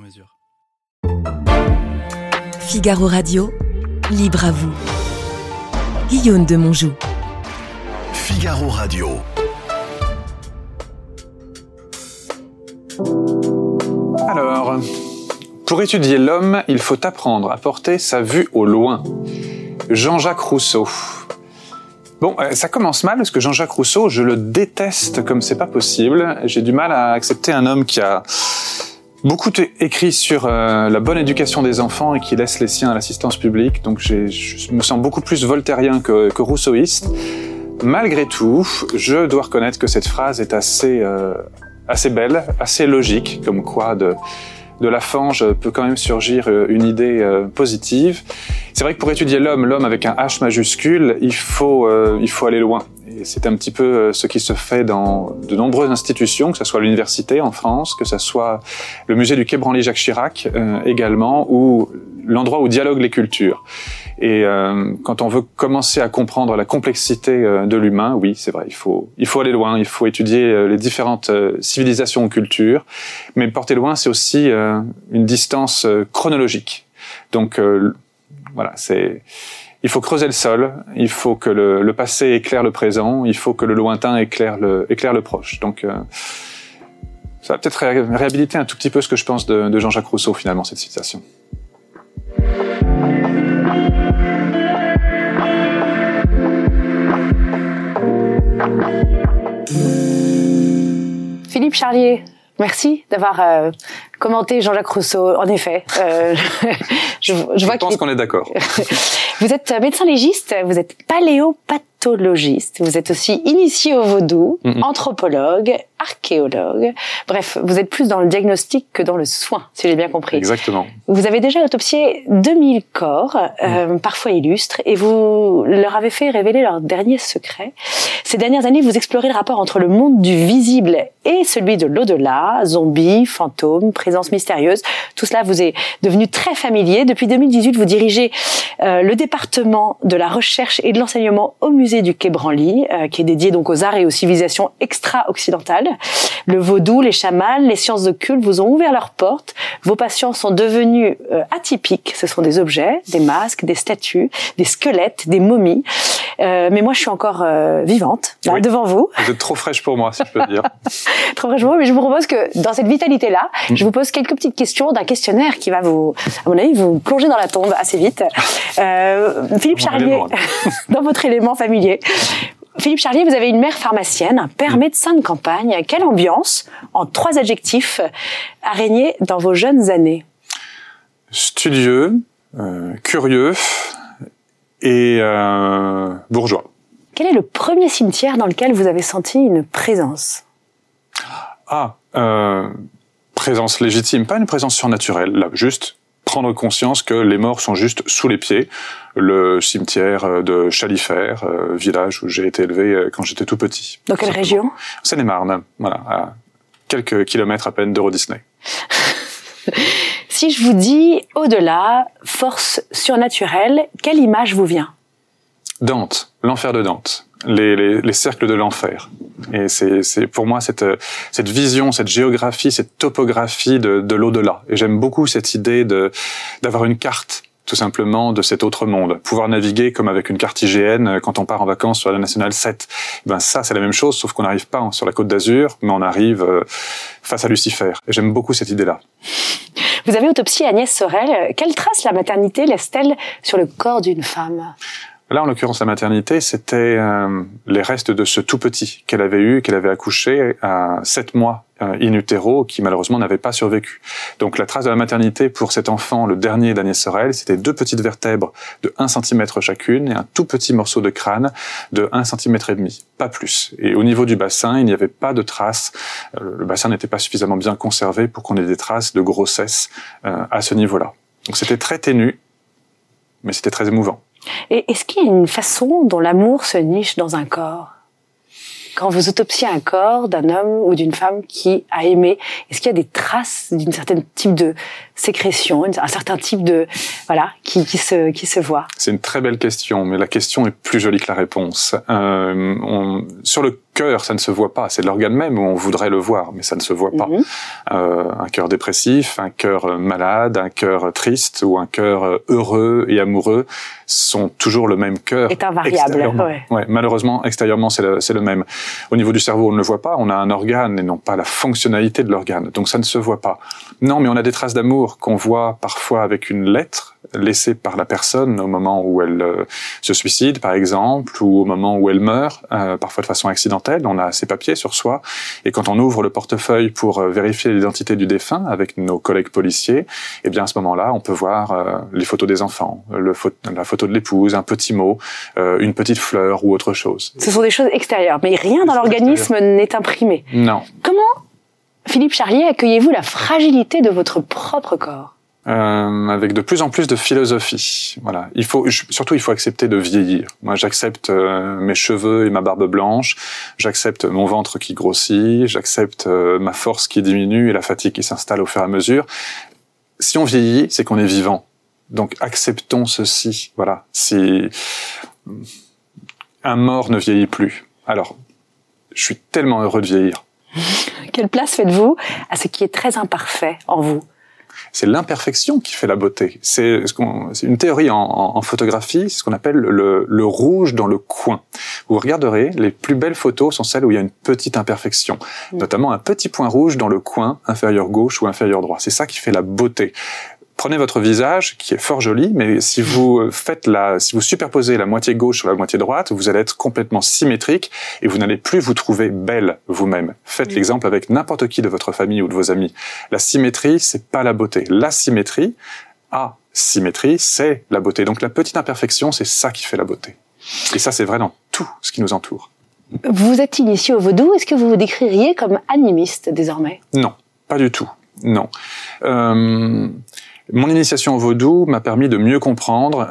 mesure. Figaro Radio, libre à vous. Guyonne de Montjou. Figaro Radio. Alors, pour étudier l'homme, il faut apprendre à porter sa vue au loin. Jean-Jacques Rousseau. Bon, ça commence mal, parce que Jean-Jacques Rousseau, je le déteste comme c'est pas possible. J'ai du mal à accepter un homme qui a beaucoup écrit sur la bonne éducation des enfants et qui laisse les siens à l'assistance publique, donc je me sens beaucoup plus voltairien que rousseauiste. Malgré tout, je dois reconnaître que cette phrase est assez belle, assez logique, comme quoi de la fange peut quand même surgir une idée positive. C'est vrai que pour étudier l'homme avec un H majuscule, il faut aller loin. Et c'est un petit peu ce qui se fait dans de nombreuses institutions, que ce soit l'université en France, que ce soit le musée du Quai Branly-Jacques-Chirac également, ou l'endroit où dialoguent les cultures. Et quand on veut commencer à comprendre la complexité de l'humain, oui, c'est vrai, il faut aller loin, il faut étudier les différentes civilisations ou cultures, mais porter loin, c'est aussi une distance chronologique. Donc voilà, il faut creuser le sol, il faut que le passé éclaire le présent, il faut que le lointain éclaire le proche. Donc ça va peut-être réhabiliter un tout petit peu ce que je pense de Jean-Jacques Rousseau, finalement, cette citation. Philippe Charlier, merci d'avoir commenté Jean-Jacques Rousseau. En effet, je pense qu'on est d'accord. Vous êtes médecin légiste, vous êtes paléopathologiste, vous êtes aussi initié au vaudou, anthropologue, archéologue. Bref, vous êtes plus dans le diagnostic que dans le soin, si j'ai bien compris. Exactement. Vous avez déjà autopsié 2000 corps, parfois illustres, et vous leur avez fait révéler leur dernier secret. Ces dernières années, vous explorez le rapport entre le monde du visible et celui de l'au-delà, zombies, fantômes, présence mystérieuse. Tout cela vous est devenu très familier. Depuis 2018, vous dirigez le département de la recherche et de l'enseignement au musée du Quai Branly, qui est dédié donc aux arts et aux civilisations extra-occidentales. Le vaudou, les chamans, les sciences occultes vous ont ouvert leurs portes. Vos patients sont devenus atypiques. Ce sont des objets, des masques, des statues, des squelettes, des momies. Mais moi, je suis encore vivante, là, oui, devant vous. Vous êtes trop fraîche pour moi, si je peux dire. Trop fraîche pour moi, mais je vous propose que dans cette vitalité-là, je vous pose quelques petites questions d'un questionnaire qui va vous, à mon avis, vous plonger dans la tombe assez vite. Philippe Charlier, dans votre élément familier. Philippe Charlier, vous avez une mère pharmacienne, un père médecin de campagne. Quelle ambiance, en 3 adjectifs, a régné dans vos jeunes années? Studieux, curieux et bourgeois. Quel est le premier cimetière dans lequel vous avez senti une présence? Présence légitime, pas une présence surnaturelle, là, juste prendre conscience que les morts sont juste sous les pieds. Le cimetière de Chalifère, village où j'ai été élevé quand j'étais tout petit. Dans quelle région ? Seine-et-Marne, voilà, à quelques kilomètres à peine d'Euro Disney. Si je vous dis au-delà, force surnaturelle, quelle image vous vient ? Dante, l'enfer de Dante, les cercles de l'enfer. Et c'est pour moi cette vision, cette géographie, cette topographie de l'au-delà. Et j'aime beaucoup cette idée d'avoir une carte, tout simplement, de cet autre monde. Pouvoir naviguer comme avec une carte IGN quand on part en vacances sur la Nationale 7. Ben ça, c'est la même chose, sauf qu'on n'arrive pas sur la Côte d'Azur, mais on arrive face à Lucifer. Et j'aime beaucoup cette idée-là. Vous avez autopsié Agnès Sorel. Quelle trace la maternité laisse-t-elle sur le corps d'une femme ? Là, en l'occurrence, la maternité, c'était les restes de ce tout petit qu'elle avait eu, qu'elle avait accouché à 7 mois in utero, qui malheureusement n'avait pas survécu. Donc la trace de la maternité pour cet enfant, le dernier d'Agnès Sorel, c'était 2 petites vertèbres de 1 cm chacune et un tout petit morceau de crâne de 1 cm et demi, pas plus. Et au niveau du bassin, il n'y avait pas de traces, le bassin n'était pas suffisamment bien conservé pour qu'on ait des traces de grossesse à ce niveau-là. Donc c'était très ténu, mais c'était très émouvant. Et est-ce qu'il y a une façon dont l'amour se niche dans un corps ? Quand vous autopsiez un corps d'un homme ou d'une femme qui a aimé, est-ce qu'il y a des traces d'un certain type de sécrétion, un certain type de... Voilà, qui se voit ? C'est une très belle question, mais la question est plus jolie que la réponse. Sur le cœur, ça ne se voit pas. C'est l'organe même où on voudrait le voir, mais ça ne se voit pas. Un cœur dépressif, un cœur malade, un cœur triste ou un cœur heureux et amoureux sont toujours le même cœur. Est invariable. Ouais. Ouais, malheureusement, extérieurement, c'est le même. Au niveau du cerveau, on ne le voit pas. On a un organe et non pas la fonctionnalité de l'organe. Donc ça ne se voit pas. Non, mais on a des traces d'amour qu'on voit parfois avec une lettre laissée par la personne au moment où elle se suicide, par exemple, ou au moment où elle meurt, parfois de façon accidentelle. On a ses papiers sur soi. Et quand on ouvre le portefeuille pour vérifier l'identité du défunt avec nos collègues policiers, eh bien à ce moment-là, on peut voir les photos des enfants, la photo de l'épouse, un petit mot, une petite fleur ou autre chose. Ce sont des choses extérieures, mais rien dans l'organisme n'est imprimé. Non. Comment, Philippe Charlier, accueillez-vous la fragilité de votre propre corps ? Avec de plus en plus de philosophie. Voilà. Surtout, il faut accepter de vieillir. Moi, j'accepte mes cheveux et ma barbe blanche. J'accepte mon ventre qui grossit. J'accepte ma force qui diminue et la fatigue qui s'installe au fur et à mesure. Si on vieillit, c'est qu'on est vivant. Donc, acceptons ceci. Voilà. Si un mort ne vieillit plus. Alors, je suis tellement heureux de vieillir. Quelle place faites-vous à ce qui est très imparfait en vous ? C'est l'imperfection qui fait la beauté. C'est une théorie en photographie, c'est ce qu'on appelle le rouge dans le coin. Vous regarderez, les plus belles photos sont celles où il y a une petite imperfection, notamment un petit point rouge dans le coin inférieur gauche ou inférieur droit. C'est ça qui fait la beauté. Prenez votre visage, qui est fort joli, mais si vous superposez la moitié gauche sur la moitié droite, vous allez être complètement symétrique et vous n'allez plus vous trouver belle vous-même. Faites l'exemple avec n'importe qui de votre famille ou de vos amis. La symétrie, c'est pas la beauté. Asymétrie, c'est la beauté. Donc la petite imperfection, c'est ça qui fait la beauté. Et ça, c'est vrai dans tout ce qui nous entoure. Vous êtes initié au vaudou. Est-ce que vous vous décririez comme animiste désormais ? Non, pas du tout. Non. Mon initiation au vaudou m'a permis de mieux comprendre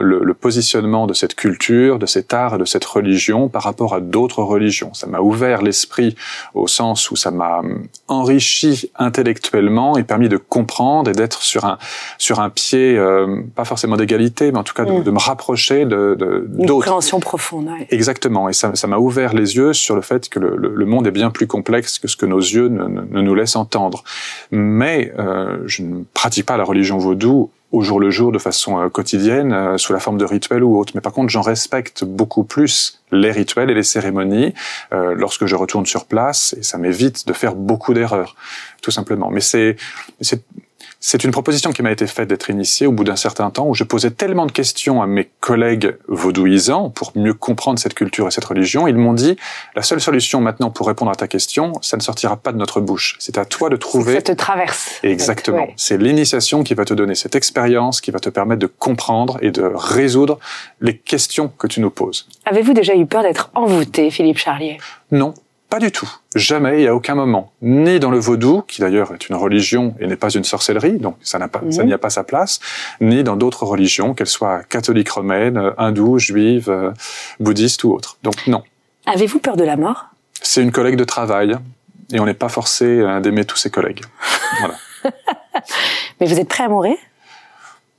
le positionnement de cette culture, de cet art et de cette religion par rapport à d'autres religions. Ça m'a ouvert l'esprit au sens où ça m'a enrichi intellectuellement et permis de comprendre et d'être sur un pied, pas forcément d'égalité, mais en tout cas de me rapprocher d'autres. Une compréhension profonde. Ouais. Exactement. Et ça m'a ouvert les yeux sur le fait que le monde est bien plus complexe que ce que nos yeux ne nous laissent entendre. Mais je ne pratique pas la religion. Vaudou au jour le jour de façon quotidienne, sous la forme de rituels ou autre. Mais par contre, j'en respecte beaucoup plus les rituels et les cérémonies lorsque je retourne sur place et ça m'évite de faire beaucoup d'erreurs, tout simplement. Mais c'est une proposition qui m'a été faite d'être initié au bout d'un certain temps où je posais tellement de questions à mes collègues vaudouisants pour mieux comprendre cette culture et cette religion. Ils m'ont dit, la seule solution maintenant pour répondre à ta question, ça ne sortira pas de notre bouche. C'est à toi de trouver... Ça te traverse. Exactement. En fait, ouais. C'est l'initiation qui va te donner cette expérience, qui va te permettre de comprendre et de résoudre les questions que tu nous poses. Avez-vous déjà eu peur d'être envoûté, Philippe Charlier ? Non. Pas du tout. Jamais et à aucun moment. Ni dans le vaudou, qui d'ailleurs est une religion et n'est pas une sorcellerie, donc ça n'y a pas sa place, ni dans d'autres religions, qu'elles soient catholiques romaines, hindoues, juives, bouddhistes ou autres. Donc non. Avez-vous peur de la mort ? C'est une collègue de travail et on n'est pas forcé d'aimer tous ses collègues. Voilà. Mais vous êtes prêt à mourir ?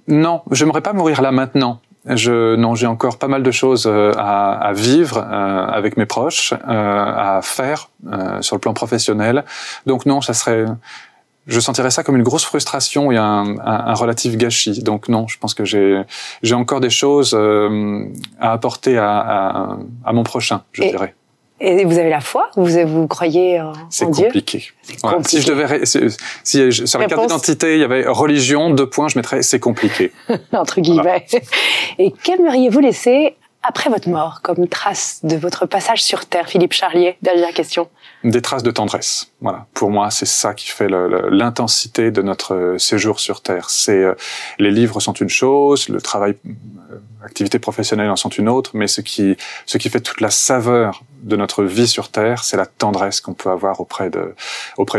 Non, j'aimerais pas mourir là maintenant. J'ai encore pas mal de choses à vivre avec mes proches, à faire sur le plan professionnel. Donc non, je sentirais ça comme une grosse frustration et un relatif gâchis. Donc non, je pense que j'ai encore des choses à apporter à mon prochain, je dirais. Et vous avez la foi ? Vous croyez en Dieu ? C'est compliqué. Ouais. Si je devais, sur la carte d'identité, il y avait religion, 2 points, je mettrais c'est compliqué. Entre guillemets. Voilà. Et qu'aimeriez-vous laisser après votre mort, comme trace de votre passage sur Terre, Philippe Charlier? Dernière question. Des traces de tendresse. Voilà. Pour moi, c'est ça qui fait l'intensité de notre séjour sur Terre. C'est les livres sont une chose, le travail, activités professionnelles en sont une autre, mais ce qui fait toute la saveur de notre vie sur Terre, c'est la tendresse qu'on peut avoir auprès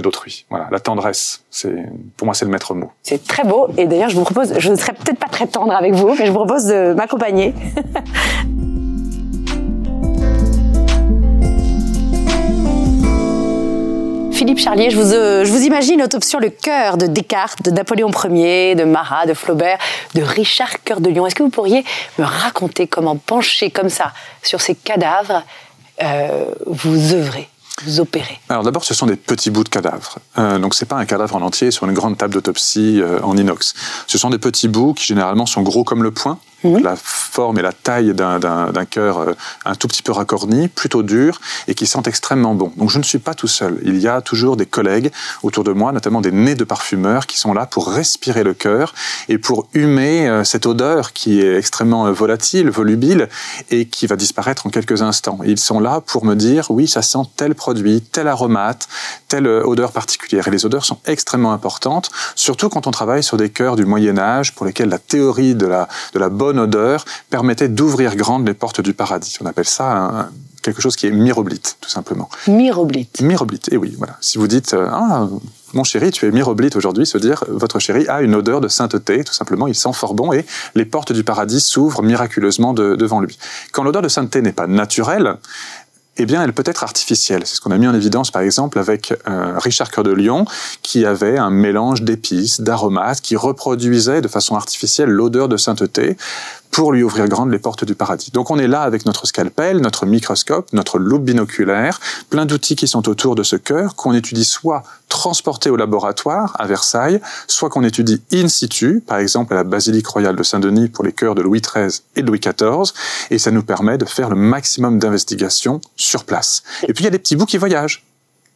d'autrui. Voilà, la tendresse, pour moi, c'est le maître mot. C'est très beau, et d'ailleurs, je vous propose, je ne serai peut-être pas très tendre avec vous, mais je vous propose de m'accompagner. Philippe Charlier, je vous imagine autopsiant le cœur de Descartes, de Napoléon Ier, de Marat, de Flaubert, de Richard Cœur de Lion. Est-ce que vous pourriez me raconter comment, pencher comme ça sur ces cadavres, vous œuvrez, vous opérez? Alors d'abord, ce sont des petits bouts de cadavres. Donc c'est pas un cadavre en entier sur une grande table d'autopsie en inox. Ce sont des petits bouts qui généralement sont gros comme le poing. La forme et la taille d'un cœur un tout petit peu racorni, plutôt dur, et qui sent extrêmement bon. Donc je ne suis pas tout seul. Il y a toujours des collègues autour de moi, notamment des nez de parfumeurs, qui sont là pour respirer le cœur et pour humer cette odeur qui est extrêmement volatile, volubile, et qui va disparaître en quelques instants. Et ils sont là pour me dire, oui, ça sent tel produit, tel aromate, telle odeur particulière. Et les odeurs sont extrêmement importantes, surtout quand on travaille sur des cœurs du Moyen-Âge, pour lesquels la théorie de la bonne odeur permettait d'ouvrir grandes les portes du paradis. On appelle ça quelque chose qui est miroblite, tout simplement. Miroblite. Miroblite, et oui, voilà. Si vous dites ah, mon chéri, tu es miroblite aujourd'hui, se dire votre chéri a une odeur de sainteté, tout simplement, il sent fort bon et les portes du paradis s'ouvrent miraculeusement devant lui. Quand l'odeur de sainteté n'est pas naturelle, eh bien, elle peut être artificielle. C'est ce qu'on a mis en évidence, par exemple, avec Richard Cœur de Lion, qui avait un mélange d'épices, d'aromates, qui reproduisait de façon artificielle l'odeur de sainteté pour lui ouvrir grandes les portes du paradis. Donc, on est là avec notre scalpel, notre microscope, notre loupe binoculaire, plein d'outils qui sont autour de ce cœur, qu'on étudie soit transporté au laboratoire à Versailles, soit qu'on étudie in situ, par exemple à la Basilique royale de Saint-Denis pour les cœurs de Louis XIII et de Louis XIV, et ça nous permet de faire le maximum d'investigations sur place. Et puis il y a des petits bouts qui voyagent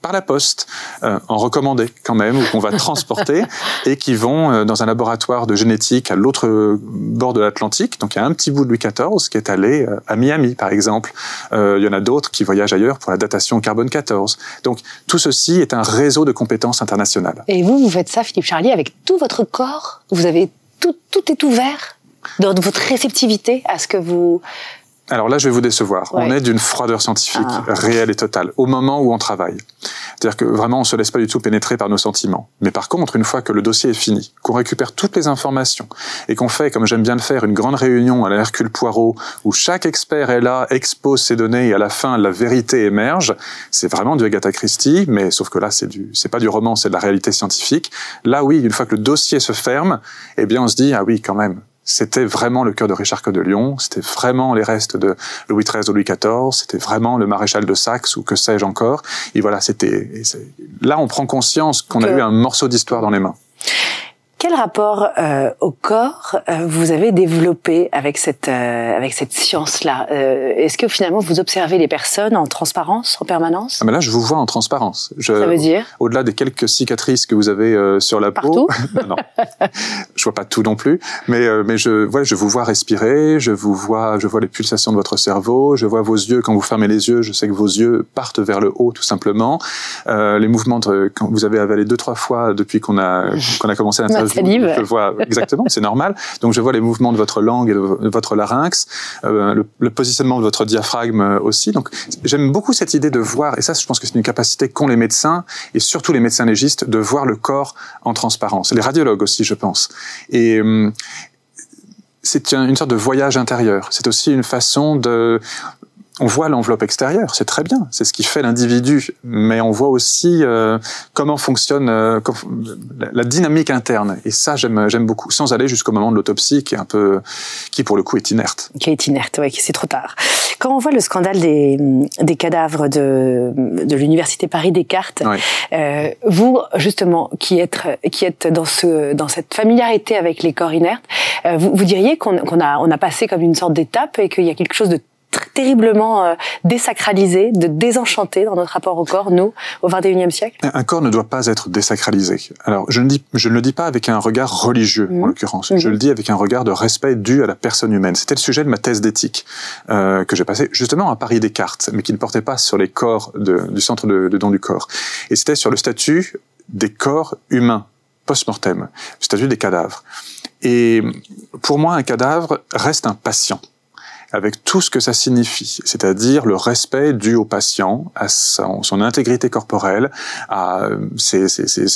par la poste, en recommandé quand même, ou qu'on va transporter, et qui vont dans un laboratoire de génétique à l'autre bord de l'Atlantique. Donc il y a un petit bout de Louis XIV qui est allé à Miami, par exemple. Il y en a d'autres qui voyagent ailleurs pour la datation au carbone 14. Donc tout ceci est un réseau de compétences internationales. Et vous faites ça, Philippe Charlier, avec tout votre corps? Vous avez tout est ouvert dans votre réceptivité à ce que vous... Alors là, je vais vous décevoir. Ouais. On est d'une froideur scientifique réelle et totale, au moment où on travaille. C'est-à-dire que vraiment, on se laisse pas du tout pénétrer par nos sentiments. Mais par contre, une fois que le dossier est fini, qu'on récupère toutes les informations et qu'on fait, comme j'aime bien le faire, une grande réunion à la Hercule Poirot où chaque expert est là, expose ses données et à la fin, la vérité émerge, c'est vraiment du Agatha Christie, mais sauf que là, c'est pas du roman, c'est de la réalité scientifique. Là, oui, une fois que le dossier se ferme, eh bien, on se dit, ah oui, quand même. C'était vraiment le cœur de Richard Cœur de Lion, c'était vraiment les restes de Louis XIII ou Louis XIV, c'était vraiment le maréchal de Saxe ou que sais-je encore. Et voilà, là, on prend conscience qu'on a eu un morceau d'histoire dans les mains. Quel rapport au corps vous avez développé avec cette science-là? Est-ce que finalement vous observez les personnes en transparence, en permanence? Ah ben là, je vous vois en transparence. Ça veut dire au-delà des quelques cicatrices que vous avez sur la peau. Non, je vois pas tout non plus, mais je vous vois respirer, je vois les pulsations de votre cerveau, je vois vos yeux quand vous fermez les yeux, je sais que vos yeux partent vers le haut tout simplement. Les mouvements quand vous avez avalé 2-3 fois depuis qu'on a commencé à Je vois exactement, c'est normal. Donc je vois les mouvements de votre langue et de votre larynx, le positionnement de votre diaphragme aussi. Donc j'aime beaucoup cette idée de voir, et ça je pense que c'est une capacité qu'ont les médecins, et surtout les médecins légistes, de voir le corps en transparence. Les radiologues aussi, je pense. Et c'est une sorte de voyage intérieur. C'est aussi une façon de... On voit l'enveloppe extérieure, c'est très bien, c'est ce qui fait l'individu, mais on voit aussi comment fonctionne la dynamique interne. Et ça, j'aime beaucoup, sans aller jusqu'au moment de l'autopsie, qui pour le coup est inerte. Qui est inerte, oui, c'est trop tard. Quand on voit le scandale des cadavres de l'université Paris Descartes, oui. Vous justement qui êtes dans cette familiarité avec les corps inertes, vous diriez qu'on a passé comme une sorte d'étape et qu'il y a quelque chose de terriblement désacralisé, de désenchanté dans notre rapport au corps, nous, au XXIe siècle. Un corps ne doit pas être désacralisé. Alors, je ne le dis pas avec un regard religieux, en l'occurrence. Je le dis avec un regard de respect dû à la personne humaine. C'était le sujet de ma thèse d'éthique que j'ai passée justement à Paris Descartes, mais qui ne portait pas sur les corps du centre de don du corps. Et c'était sur le statut des corps humains, post-mortem, le statut des cadavres. Et pour moi, un cadavre reste un patient, avec tout ce que ça signifie, c'est-à-dire le respect dû au patient, à son intégrité corporelle, à ses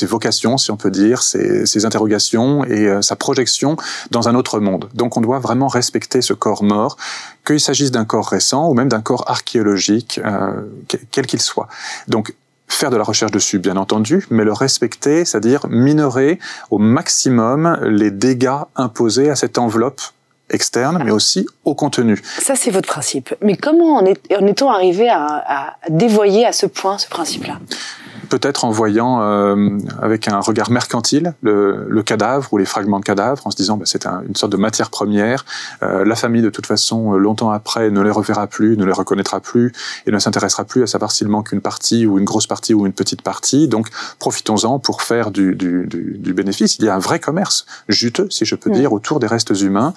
vocations, si on peut dire, ses interrogations et sa projection dans un autre monde. Donc on doit vraiment respecter ce corps mort, qu'il s'agisse d'un corps récent ou même d'un corps archéologique, quel qu'il soit. Donc faire de la recherche dessus, bien entendu, mais le respecter, c'est-à-dire minorer au maximum les dégâts imposés à cette enveloppe externe, mais aussi au contenu. Ça, c'est votre principe. Mais comment en est-on arrivé à dévoyer à ce point ce principe-là ? Peut-être en voyant avec un regard mercantile le cadavre ou les fragments de cadavre, en se disant c'est une sorte de matière première, la famille de toute façon longtemps après ne les reverra plus, ne les reconnaîtra plus et ne s'intéressera plus à savoir s'il manque une partie ou une grosse partie ou une petite partie, donc profitons-en pour faire du bénéfice. Il y a un vrai commerce juteux, si je peux dire, autour des restes humains,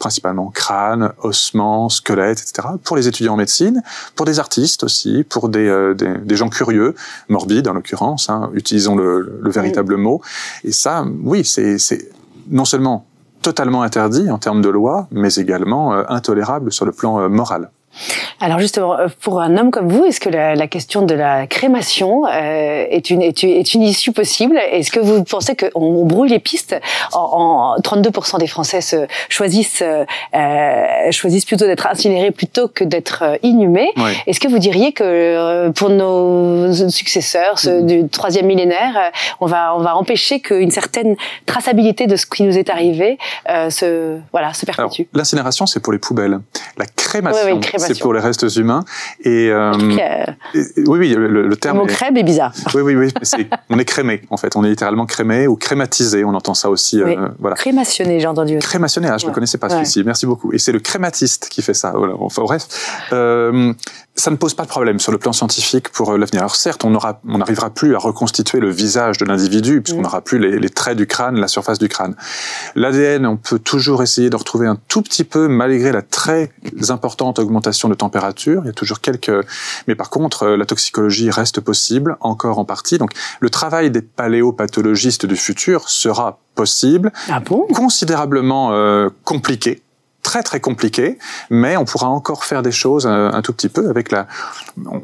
principalement crânes, ossements, squelettes, etc., pour les étudiants en médecine, pour des artistes aussi, pour des gens curieux, morbide, en l'occurrence, utilisons le véritable mot. Et ça, oui, c'est non seulement totalement interdit en termes de loi, mais également intolérable sur le plan moral. Alors justement, pour un homme comme vous, est-ce que la question de la crémation est une issue possible ? Est-ce que vous pensez qu'on brouille les pistes ? 32% des Français choisissent plutôt d'être incinérés plutôt que d'être inhumés. Oui. Est-ce que vous diriez que pour nos successeurs du troisième millénaire, on va empêcher qu'une certaine traçabilité de ce qui nous est arrivé se perpétue ? Alors, l'incinération, c'est pour les poubelles. La crémation, oui, c'est pour les restes humains. Et, le terme. Le mot crème est bizarre. Oui. On est crémé, en fait. On est littéralement crémé ou crématisé. On entend ça aussi. Voilà. Crémationné, j'ai entendu aussi. Crémationné, je ne le connaissais pas celui-ci. Merci beaucoup. Et c'est le crématiste qui fait ça. Voilà. Enfin, bref. Ça ne pose pas de problème sur le plan scientifique pour l'avenir. Alors certes, on n'arrivera plus à reconstituer le visage de l'individu, puisqu'on n'aura plus les traits du crâne, la surface du crâne. L'ADN, on peut toujours essayer de retrouver un tout petit peu, malgré la très importante augmentation de température. Il y a toujours mais par contre, la toxicologie reste possible, encore en partie. Donc, le travail des paléopathologistes du futur sera possible, considérablement compliqué. Très très compliqué, mais on pourra encore faire des choses un tout petit peu avec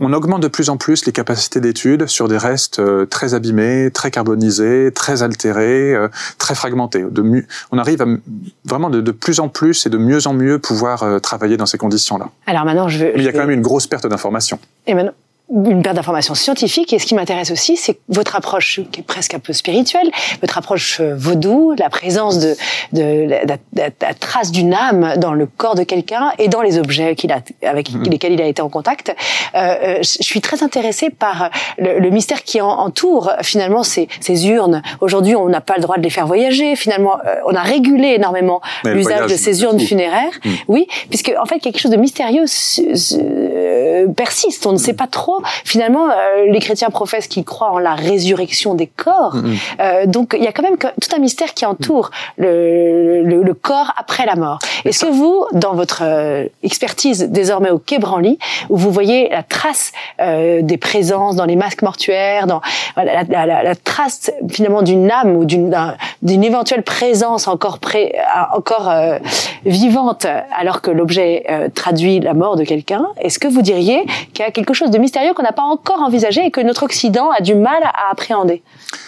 on augmente de plus en plus les capacités d'études sur des restes très abîmés, très carbonisés, très altérés, très fragmentés. On arrive à vraiment de plus en plus et de mieux en mieux pouvoir travailler dans ces conditions-là. Alors maintenant, mais il y a quand même une grosse perte d'information. Et maintenant une perte d'informations scientifiques, et ce qui m'intéresse aussi, c'est votre approche, qui est presque un peu spirituelle, votre approche vaudou, la présence de la trace d'une âme dans le corps de quelqu'un et dans les objets avec lesquels il a été en contact. Je suis très intéressée par le mystère qui entoure finalement ces urnes. Aujourd'hui, on n'a pas le droit de les faire voyager. Finalement, on a régulé énormément l'usage de ces urnes funéraires. Oui, puisque en fait, quelque chose de mystérieux persiste. On ne sait pas trop. Finalement, les chrétiens professent qu'ils croient en la résurrection des corps. Donc, il y a quand même tout un mystère qui entoure le corps après la mort. Est-ce que vous, dans votre expertise désormais au Quai Branly, où vous voyez la trace des présences dans les masques mortuaires, dans la trace finalement d'une âme ou d'une éventuelle présence encore vivante, alors que l'objet traduit la mort de quelqu'un, est-ce que vous diriez qu'il y a quelque chose de mystérieux qu'on n'a pas encore envisagé et que notre Occident a du mal à appréhender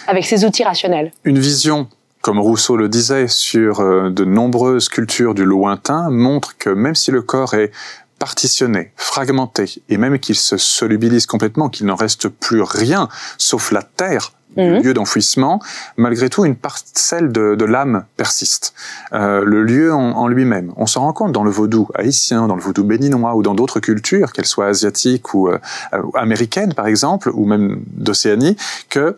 avec ses outils rationnels. Une vision, comme Rousseau le disait, sur de nombreuses cultures du lointain montre que même si le corps est partitionné, fragmenté, et même qu'il se solubilise complètement, qu'il n'en reste plus rien, sauf la terre, le lieu d'enfouissement, malgré tout, une parcelle de l'âme persiste. Le lieu en lui-même. On s'en rend compte dans le vaudou haïtien, dans le vaudou béninois ou dans d'autres cultures, qu'elles soient asiatiques ou américaines, par exemple, ou même d'Océanie, que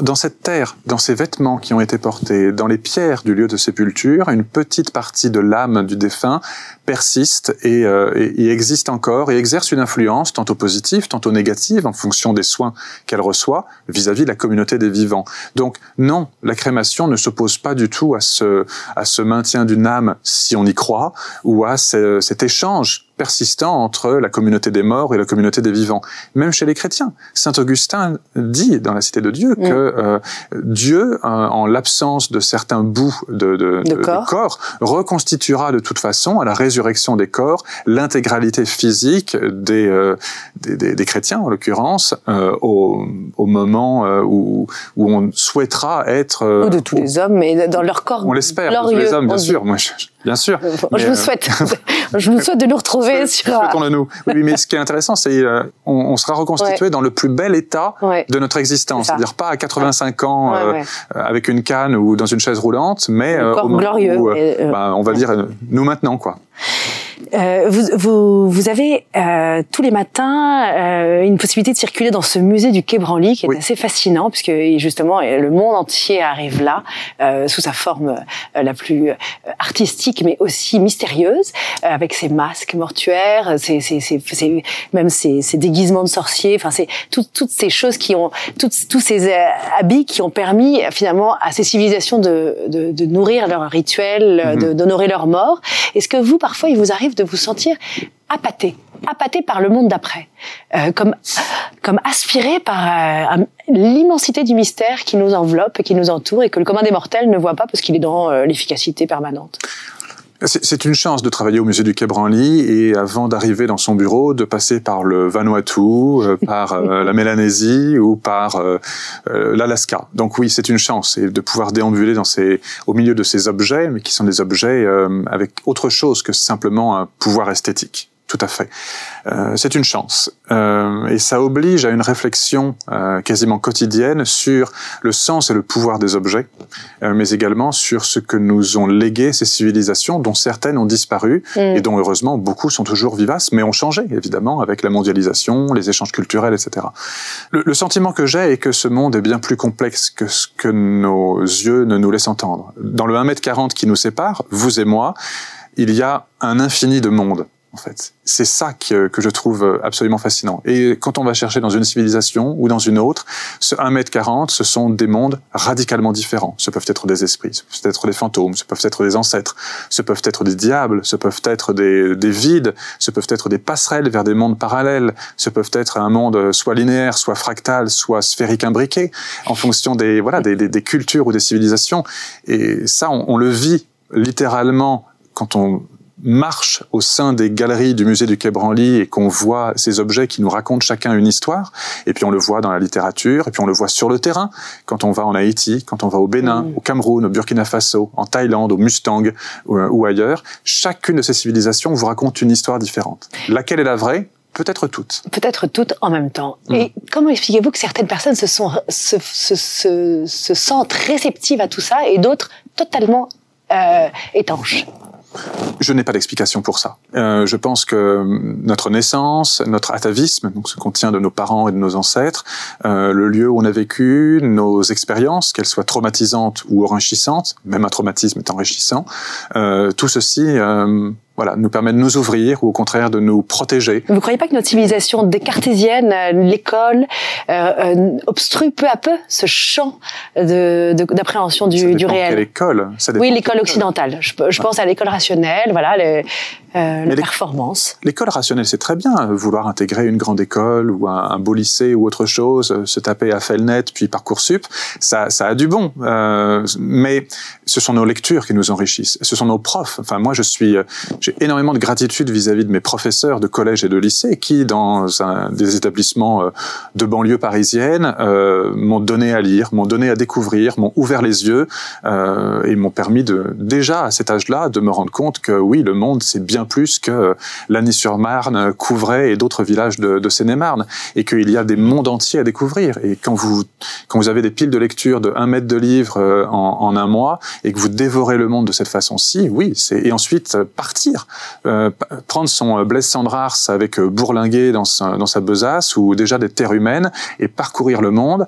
Dans cette terre, dans ces vêtements qui ont été portés, dans les pierres du lieu de sépulture, une petite partie de l'âme du défunt persiste et existe encore et exerce une influence tantôt positive, tantôt négative, en fonction des soins qu'elle reçoit vis-à-vis de la communauté des vivants. Donc non, la crémation ne s'oppose pas du tout à ce maintien d'une âme, si on y croit, ou à cet échange persistant entre la communauté des morts et la communauté des vivants. Même chez les chrétiens, saint Augustin dit dans la Cité de Dieu que Dieu, en l'absence de certains bouts de corps, reconstituera de toute façon, à la résurrection des corps, l'intégralité physique des chrétiens, en l'occurrence, au moment où on souhaitera être... ou de tous les hommes, mais dans leur corps glorieux. On l'espère, de tous les hommes, bien sûr. Moi, bien sûr. Je vous souhaite de nous retrouver sur... Souhaitons-le-nous. Oui, mais ce qui est intéressant, c'est on sera reconstitué dans le plus bel état de notre existence. C'est-à-dire pas à 85 ans avec une canne ou dans une chaise roulante, mais au moment glorieux, où, on va dire, nous maintenant, quoi. Vous avez tous les matins une possibilité de circuler dans ce musée du Quai Branly qui est assez fascinant, puisque justement le monde entier arrive là sous sa forme la plus artistique mais aussi mystérieuse, avec ses masques mortuaires, ses déguisements de sorciers, enfin c'est toutes ces choses qui ont tous ces habits qui ont permis finalement à ces civilisations de nourrir leurs rituels, d'honorer leurs morts. Est-ce que vous parfois il vous arrive de vous sentir appâté par le monde d'après, comme aspiré par l'immensité du mystère qui nous enveloppe et qui nous entoure et que le commun des mortels ne voit pas parce qu'il est dans l'efficacité permanente? C'est une chance de travailler au musée du Quai Branly et avant d'arriver dans son bureau, de passer par le Vanuatu, par la Mélanésie ou par l'Alaska. Donc oui, c'est une chance et de pouvoir déambuler au milieu de ces objets, mais qui sont des objets avec autre chose que simplement un pouvoir esthétique. Tout à fait. C'est une chance. Et ça oblige à une réflexion quasiment quotidienne sur le sens et le pouvoir des objets, mais également sur ce que nous ont légué ces civilisations, dont certaines ont disparu et dont, heureusement, beaucoup sont toujours vivaces, mais ont changé, évidemment, avec la mondialisation, les échanges culturels, etc. Le sentiment que j'ai est que ce monde est bien plus complexe que ce que nos yeux ne nous laissent entendre. Dans le 1m40 qui nous sépare, vous et moi, il y a un infini de monde. En fait, c'est ça que je trouve absolument fascinant. Et quand on va chercher dans une civilisation ou dans une autre, ce 1m40, ce sont des mondes radicalement différents. Ce peuvent être des esprits, ce peuvent être des fantômes, ce peuvent être des ancêtres, ce peuvent être des diables, ce peuvent être des vides, ce peuvent être des passerelles vers des mondes parallèles, ce peuvent être un monde soit linéaire, soit fractal, soit sphérique imbriqué, en fonction des cultures ou des civilisations. Et ça, on le vit littéralement quand on marche au sein des galeries du musée du Quai Branly et qu'on voit ces objets qui nous racontent chacun une histoire, et puis on le voit dans la littérature, et puis on le voit sur le terrain, quand on va en Haïti, quand on va au Bénin, au Cameroun, au Burkina Faso, en Thaïlande, au Mustang ou ailleurs, chacune de ces civilisations vous raconte une histoire différente. Laquelle est la vraie ? Peut-être toutes. Peut-être toutes en même temps. Et comment expliquez-vous que certaines personnes se sentent réceptives à tout ça et d'autres totalement étanches ? Je n'ai pas d'explication pour ça. Je pense que notre naissance, notre atavisme, donc ce qu'on tient de nos parents et de nos ancêtres, le lieu où on a vécu, nos expériences, qu'elles soient traumatisantes ou enrichissantes, même un traumatisme est enrichissant, tout ceci nous permet de nous ouvrir ou au contraire de nous protéger. Vous ne croyez pas que notre civilisation descartésienne, l'école, obstrue peu à peu ce champ d'appréhension du réel? L'école, l'école occidentale. Je pense à l'école rationnelle, la performance. L'école rationnelle, c'est très bien. Vouloir intégrer une grande école ou un beau lycée ou autre chose, se taper à Felnet puis Parcoursup, ça a du bon. Mais ce sont nos lectures qui nous enrichissent. Ce sont nos profs. Enfin, moi, j'ai énormément de gratitude vis-à-vis de mes professeurs de collège et de lycée qui, dans des établissements de banlieue parisienne, m'ont donné à lire, m'ont donné à découvrir, m'ont ouvert les yeux et m'ont permis déjà à cet âge-là de me rendre compte que oui, le monde, c'est bien plus que Lagny-sur-Marne, Couvray et d'autres villages de Seine-et-Marne, et qu'il y a des mondes entiers à découvrir. Et quand vous avez des piles de lecture de 1 mètre de livres en un mois et que vous dévorez le monde de cette façon-ci, oui, et ensuite partir navire. Prendre son Blaise Cendrars avec Bourlinguet dans sa besace, ou déjà des terres humaines, et parcourir le monde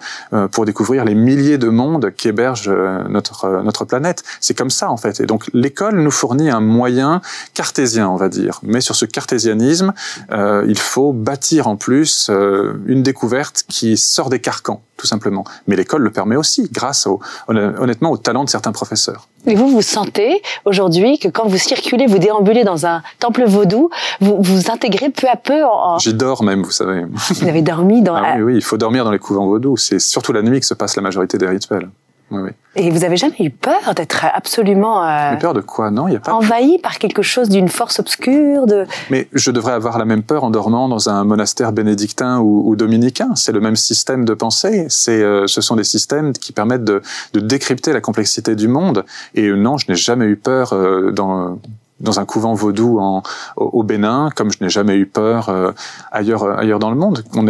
pour découvrir les milliers de mondes qu'héberge notre planète. C'est comme ça, en fait. Et donc, l'école nous fournit un moyen cartésien, on va dire. Mais sur ce cartésianisme, il faut bâtir en plus une découverte qui sort des carcans, tout simplement. Mais l'école le permet aussi, grâce honnêtement au talent de certains professeurs. Mais vous sentez aujourd'hui que quand vous circulez, vous déambulez dans un temple vaudou, vous intégrez peu à peu en... J'y dors même, vous savez. Vous avez dormi dans... Oui, il faut dormir dans les couvents vaudous. C'est surtout la nuit que se passe la majorité des rituels. Oui. Et vous avez jamais eu peur d'être absolument... Peur de quoi? Non, il y a pas... Envahi par quelque chose d'une force obscure de... Mais je devrais avoir la même peur en dormant dans un monastère bénédictin ou dominicain. C'est le même système de pensée. Ce sont des systèmes qui permettent de décrypter la complexité du monde. Et non, je n'ai jamais eu peur dans un couvent vaudou au Bénin, comme je n'ai jamais eu peur ailleurs dans le monde. On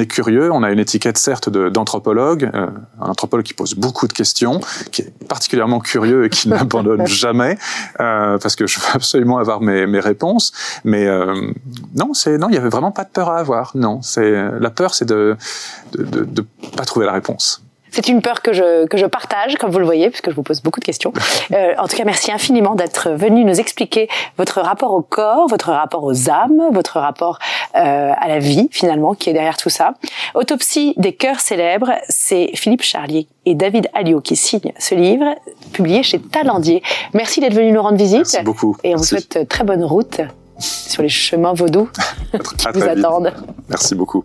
est curieux, on a une étiquette certes d'anthropologue, un anthropologue qui pose beaucoup de questions, qui est particulièrement curieux et qui n'abandonne jamais, parce que je veux absolument avoir mes réponses. Mais non, il n'y avait vraiment pas de peur à avoir. Non, la peur, c'est de pas trouver la réponse. C'est une peur que je partage, comme vous le voyez, puisque je vous pose beaucoup de questions. En tout cas, merci infiniment d'être venu nous expliquer votre rapport au corps, votre rapport aux âmes, votre rapport à la vie, finalement, qui est derrière tout ça. Autopsie des cœurs célèbres, c'est Philippe Charlier et David Alliot qui signent ce livre, publié chez Talandier. Merci d'être venu nous rendre visite. Merci beaucoup. Et on vous souhaite très bonne route sur les chemins vaudous qui vous attendent. Merci beaucoup.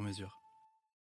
mesure.